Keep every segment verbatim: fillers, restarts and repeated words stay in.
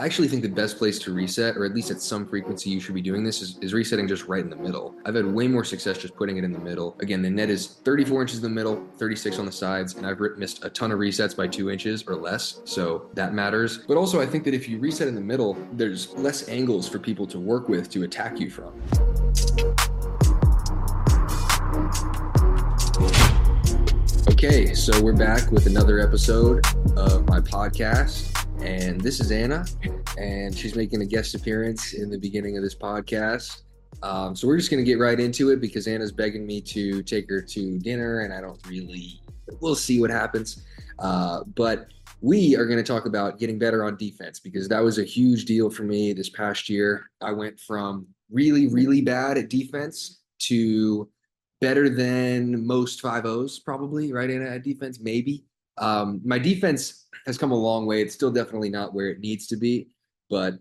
I actually think the best place to reset, or at least at some frequency you should be doing this, is, is resetting just right in the middle. I've had way more success just putting it in the middle. Again, the net is thirty-four inches in the middle, thirty-six on the sides, and I've missed a ton of resets by two inches or less, so that matters. But also I think that if you reset in the middle, there's less angles for people to work with to attack you from. Okay, so we're back with another episode of my podcast, and this is Anna, and she's making a guest appearance in the beginning of this podcast. Um, so we're just going to get right into it because Anna's begging me to take her to dinner, and I don't really, we'll see what happens. Uh, but we are going to talk about getting better on defense because that was a huge deal for me this past year. I went from really, really bad at defense to better than most five-ohs probably, right, Anna, at defense, maybe. Um, my defense has come a long way. It's still definitely not where it needs to be, but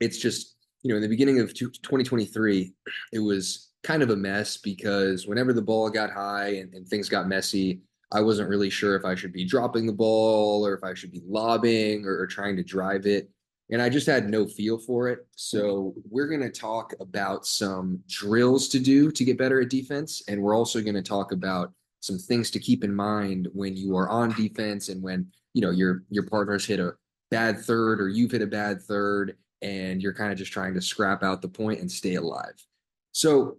it's just, you know, in the beginning of twenty twenty-three, it was kind of a mess because whenever the ball got high and, and things got messy, I wasn't really sure if I should be dropping the ball or if I should be lobbing or, or trying to drive it. And I just had no feel for it. So we're going to talk about some drills to do to get better at defense. And we're also going to talk about some things to keep in mind when you are on defense and when, you know, your, your partner's hit a bad third or you've hit a bad third and you're kind of just trying to scrap out the point and stay alive. So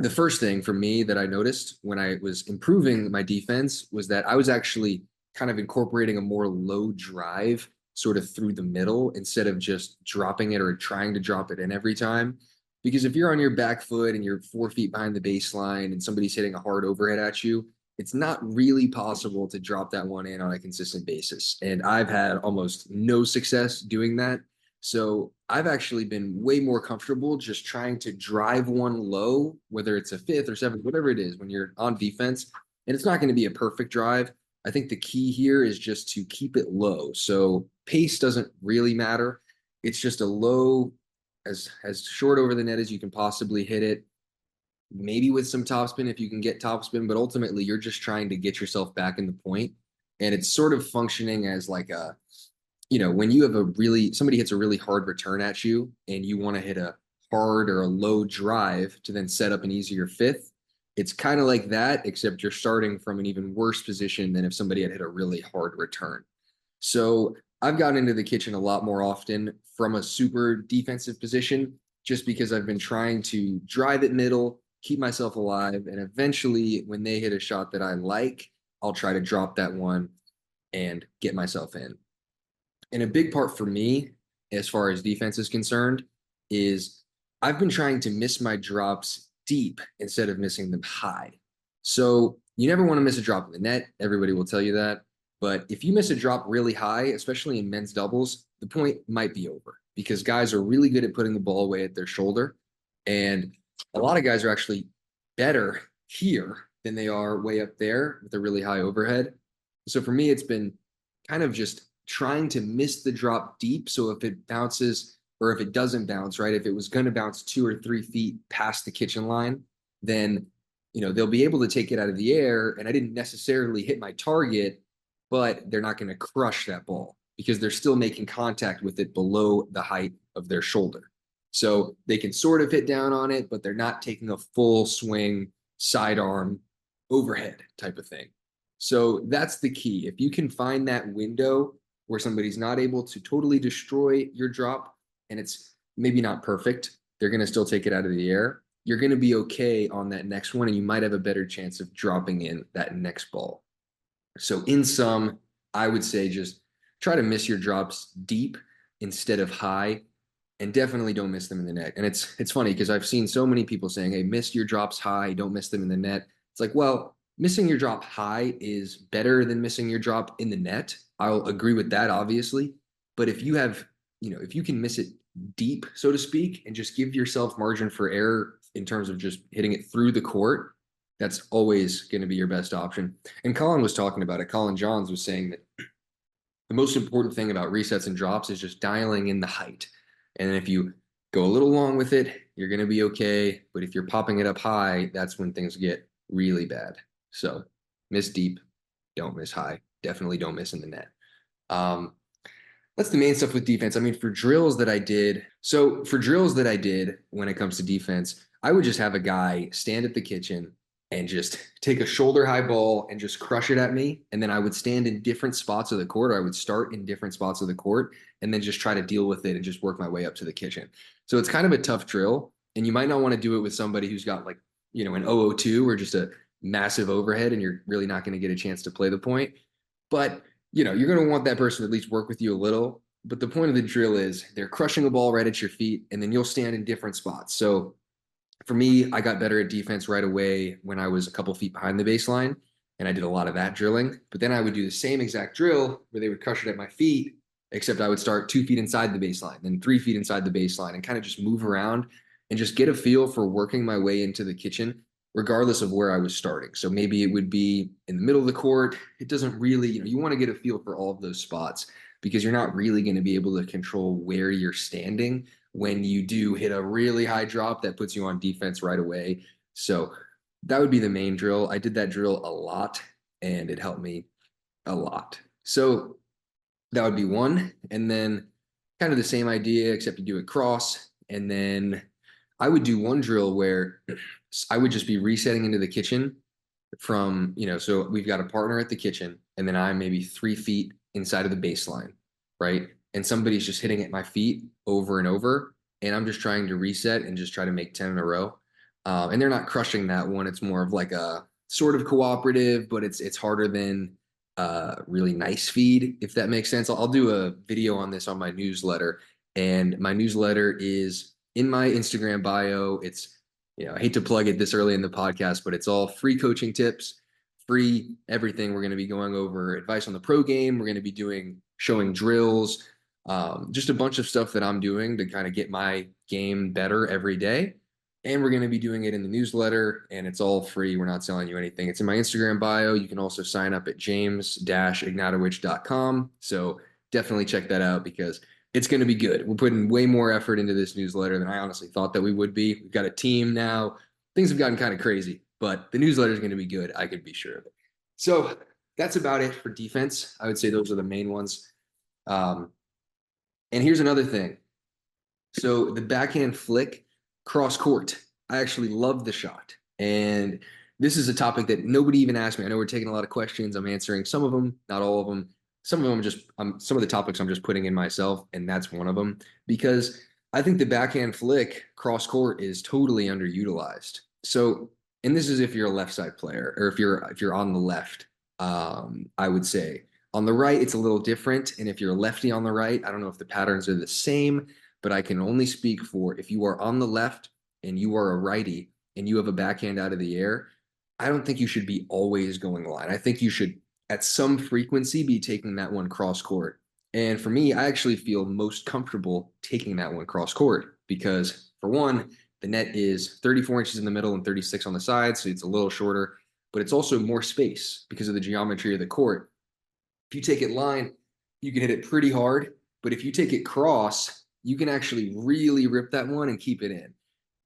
the first thing for me that I noticed when I was improving my defense was that I was actually kind of incorporating a more low drive sort of through the middle instead of just dropping it or trying to drop it in every time. Because if you're on your back foot and you're four feet behind the baseline and somebody's hitting a hard overhead at you, it's not really possible to drop that one in on a consistent basis. And I've had almost no success doing that. So I've actually been way more comfortable just trying to drive one low, whether it's a fifth or seventh, whatever it is, when you're on defense. And it's not going to be a perfect drive. I think the key here is just to keep it low. So pace doesn't really matter. It's just a low, as as short over the net as you can possibly hit it. Maybe with some topspin if you can get topspin, but ultimately you're just trying to get yourself back in the point. And it's sort of functioning as like a, you know, when you have a really, somebody hits a really hard return at you and you want to hit a hard or a low drive to then set up an easier fifth. It's kind of like that, except you're starting from an even worse position than if somebody had hit a really hard return. So I've gotten into the kitchen a lot more often from a super defensive position, just because I've been trying to drive it middle, keep myself alive. And eventually when they hit a shot that I like, I'll try to drop that one and get myself in. And a big part for me, as far as defense is concerned, is I've been trying to miss my drops deep instead of missing them high. So you never want to miss a drop in the net. Everybody will tell you that. But if you miss a drop really high, especially in men's doubles, the point might be over because guys are really good at putting the ball away at their shoulder. And a lot of guys are actually better here than they are way up there with a really high overhead. So for me, it's been kind of just trying to miss the drop deep. So if it bounces, or if it doesn't bounce, right, if it was going to bounce two or three feet past the kitchen line, then, you know, they'll be able to take it out of the air. And I didn't necessarily hit my target, but they're not going to crush that ball because they're still making contact with it below the height of their shoulder. So they can sort of hit down on it, but they're not taking a full swing, sidearm, overhead type of thing. So that's the key. If you can find that window where somebody's not able to totally destroy your drop, and it's maybe not perfect, they're going to still take it out of the air, you're going to be okay on that next one, and you might have a better chance of dropping in that next ball. So in sum, I would say just try to miss your drops deep instead of high, and definitely don't miss them in the net. And it's it's funny because I've seen so many people saying, hey, miss your drops high, don't miss them in the net. It's like, well, missing your drop high is better than missing your drop in the net. I'll agree with that, obviously. But if you have, you know, if you can miss it deep, so to speak, and just give yourself margin for error in terms of just hitting it through the court, that's always going to be your best option. And Colin was talking about it. Colin Johns was saying that the most important thing about resets and drops is just dialing in the height. And if you go a little long with it, you're going to be okay. But if you're popping it up high, that's when things get really bad. So miss deep, don't miss high. Definitely don't miss in the net. Um, That's the main stuff with defense. I mean, for drills that I did, so for drills that I did when it comes to defense, I would just have a guy stand at the kitchen and just take a shoulder high ball and just crush it at me. And then I would stand in different spots of the court, or I would start in different spots of the court and then just try to deal with it and just work my way up to the kitchen. So it's kind of a tough drill, and you might not want to do it with somebody who's got like, you know, an oh oh two or just a massive overhead, and you're really not going to get a chance to play the point. But, you know, you're going to want that person to at least work with you a little. But the point of the drill is they're crushing a ball right at your feet, and then you'll stand in different spots. So for me, I got better at defense right away when I was a couple feet behind the baseline, and I did a lot of that drilling. But then I would do the same exact drill where they would crush it at my feet, except I would start two feet inside the baseline, then three feet inside the baseline, and kind of just move around and just get a feel for working my way into the kitchen, regardless of where I was starting. So maybe it would be in the middle of the court. It doesn't really, you know, you want to get a feel for all of those spots, because you're not really going to be able to control where you're standing when you do hit a really high drop that puts you on defense right away. So that would be the main drill. I did that drill a lot, and it helped me a lot. So that would be one. And then kind of the same idea, except you do it cross. And then I would do one drill where I would just be resetting into the kitchen from, you know, so we've got a partner at the kitchen, and then I'm maybe three feet inside of the baseline, right? And somebody's just hitting at my feet over and over, and I'm just trying to reset and just try to make ten in a row. Um, and they're not crushing that one. It's more of like a sort of cooperative, but it's it's harder than uh, really nice feed, if that makes sense. I'll, I'll do a video on this on my newsletter, and my newsletter is in my Instagram bio. It's, you know, I hate to plug it this early in the podcast, but it's all free coaching tips, free everything. We're going to be going over advice on the pro game. We're going to be doing showing drills. Um, just a bunch of stuff that I'm doing to kind of get my game better every day. And we're going to be doing it in the newsletter, and it's all free. We're not selling you anything. It's in my Instagram bio. You can also sign up at james dash ignatowich dot com. So definitely check that out, because it's going to be good. We're putting way more effort into this newsletter than I honestly thought that we would be. We've got a team now. Things have gotten kind of crazy, but the newsletter is going to be good. I could be sure of it. So that's about it for defense. I would say those are the main ones. Um, And here's another thing. So the backhand flick cross court, I actually love the shot. And this is a topic that nobody even asked me. I know we're taking a lot of questions. I'm answering some of them, not all of them. Some of them I'm just, um, some of the topics I'm just putting in myself, and that's one of them, because I think the backhand flick cross court is totally underutilized. So, and this is if you're a left side player, or if you're, if you're on the left, um, I would say. On the right, it's a little different. And if you're a lefty on the right, I don't know if the patterns are the same, but I can only speak for if you are on the left and you are a righty and you have a backhand out of the air, I don't think you should be always going line. I think you should, at some frequency, be taking that one cross court. And for me, I actually feel most comfortable taking that one cross court because, for one, the net is thirty-four inches in the middle and thirty-six on the side, so it's a little shorter, but it's also more space because of the geometry of the court. If you take it line, you can hit it pretty hard, but if you take it cross, you can actually really rip that one and keep it in.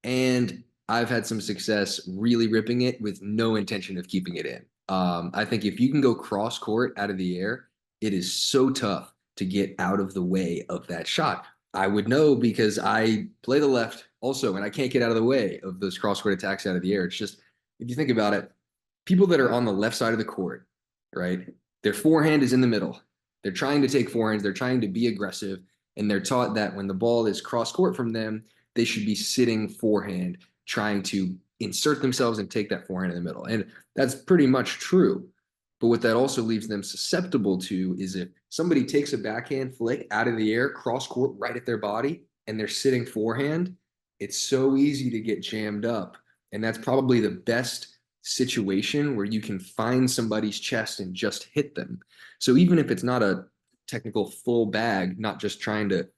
And I've had some success really ripping it with no intention of keeping it in. Um, I think if you can go cross court out of the air, it is so tough to get out of the way of that shot. I would know because I play the left also, and I can't get out of the way of those cross court attacks out of the air. It's just, if you think about it, people that are on the left side of the court, right? Their forehand is in the middle. They're trying to take forehands. They're trying to be aggressive. And they're taught that when the ball is cross court from them, they should be sitting forehand, trying to insert themselves and take that forehand in the middle. And that's pretty much true. But what that also leaves them susceptible to is if somebody takes a backhand flick out of the air, cross court right at their body, and they're sitting forehand, it's so easy to get jammed up. And that's probably the best situation where you can find somebody's chest and just hit them. So even if it's not a technical full bag, not just trying to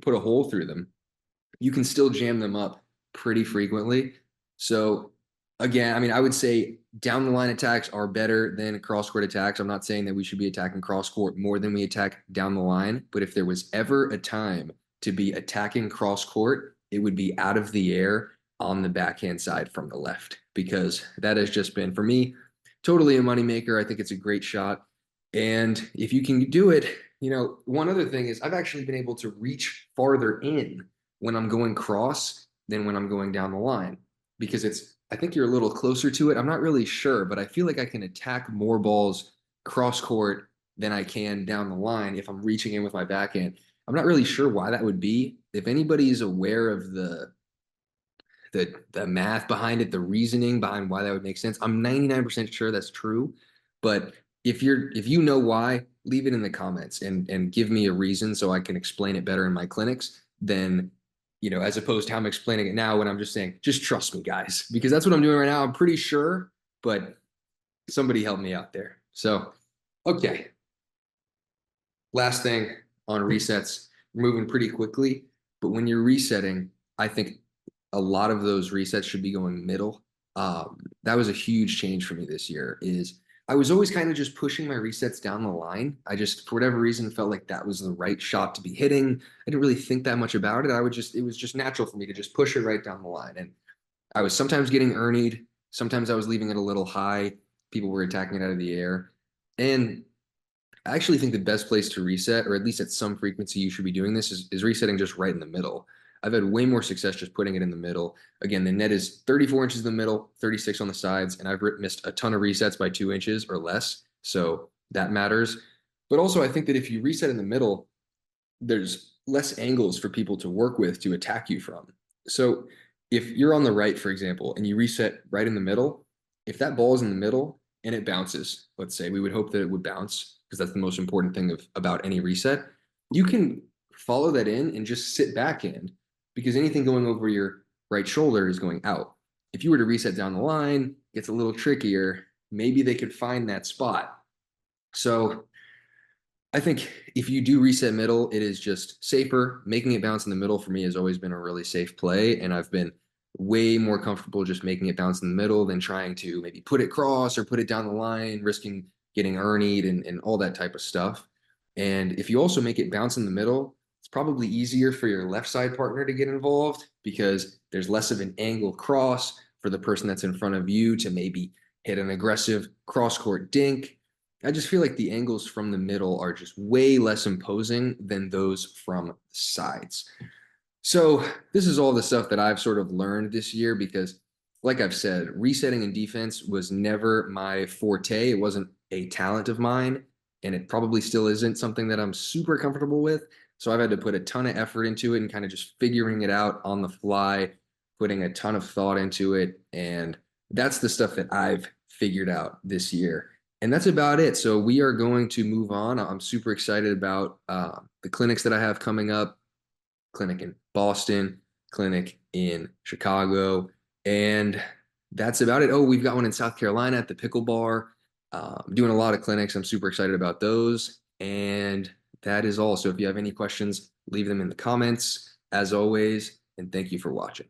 put a hole through them, you can still jam them up pretty frequently. So again, I mean, I would say down the line attacks are better than cross court attacks. I'm not saying that we should be attacking cross court more than we attack down the line, but if there was ever a time to be attacking cross court, it would be out of the air on the backhand side from the left, because that has just been, for me, totally a moneymaker. I think it's a great shot. And if you can do it, you know, one other thing is I've actually been able to reach farther in when I'm going cross than when I'm going down the line, because it's, I think you're a little closer to it. I'm not really sure, but I feel like I can attack more balls cross court than I can down the line if I'm reaching in with my backhand. I'm not really sure why that would be. If anybody is aware of the the the math behind it, the reasoning behind why that would make sense, I'm ninety-nine percent sure that's true. But if you're if you know why, leave it in the comments and and give me a reason so I can explain it better in my clinics than, you know, as opposed to how I'm explaining it now when I'm just saying, just trust me, guys, because that's what I'm doing right now. I'm pretty sure, but somebody help me out there. So, okay. Last thing on resets, moving pretty quickly, but when you're resetting, I think a lot of those resets should be going middle. Um, that was a huge change for me this year. Is I was always kind of just pushing my resets down the line. I just, for whatever reason, felt like that was the right shot to be hitting. I didn't really think that much about it. I would just, it was just natural for me to just push it right down the line. And I was sometimes getting ernied. Sometimes I was leaving it a little high. People were attacking it out of the air. And I actually think the best place to reset, or at least at some frequency you should be doing this, is, is resetting just right in the middle. I've had way more success just putting it in the middle. Again, the net is thirty-four inches in the middle, thirty-six on the sides, and I've missed a ton of resets by two inches or less, so that matters. But also, I think that if you reset in the middle, there's less angles for people to work with to attack you from. So if you're on the right, for example, and you reset right in the middle, if that ball is in the middle and it bounces, let's say, we would hope that it would bounce, because that's the most important thing of, about any reset, you can follow that in and just sit back in, because anything going over your right shoulder is going out. If you were to reset down the line, it gets a little trickier. Maybe they could find that spot. So I think if you do reset middle, it is just safer. Making it bounce in the middle for me has always been a really safe play, and I've been way more comfortable just making it bounce in the middle than trying to maybe put it cross or put it down the line, risking getting ernied and, and all that type of stuff. And if you also make it bounce in the middle, it's probably easier for your left side partner to get involved, because there's less of an angle cross for the person that's in front of you to maybe hit an aggressive cross-court dink. I just feel like the angles from the middle are just way less imposing than those from the sides. So this is all the stuff that I've sort of learned this year, because like I've said, resetting in defense was never my forte. It wasn't a talent of mine, and it probably still isn't something that I'm super comfortable with. So I've had to put a ton of effort into it and kind of just figuring it out on the fly, putting a ton of thought into it. And that's the stuff that I've figured out this year. And that's about it. So we are going to move on. I'm super excited about uh, the clinics that I have coming up. Clinic in Boston, clinic in Chicago. And that's about it. Oh, we've got one in South Carolina at the Pickle Bar. Uh, I'm doing a lot of clinics. I'm super excited about those. And that is all. So if you have any questions, leave them in the comments, as always, and thank you for watching.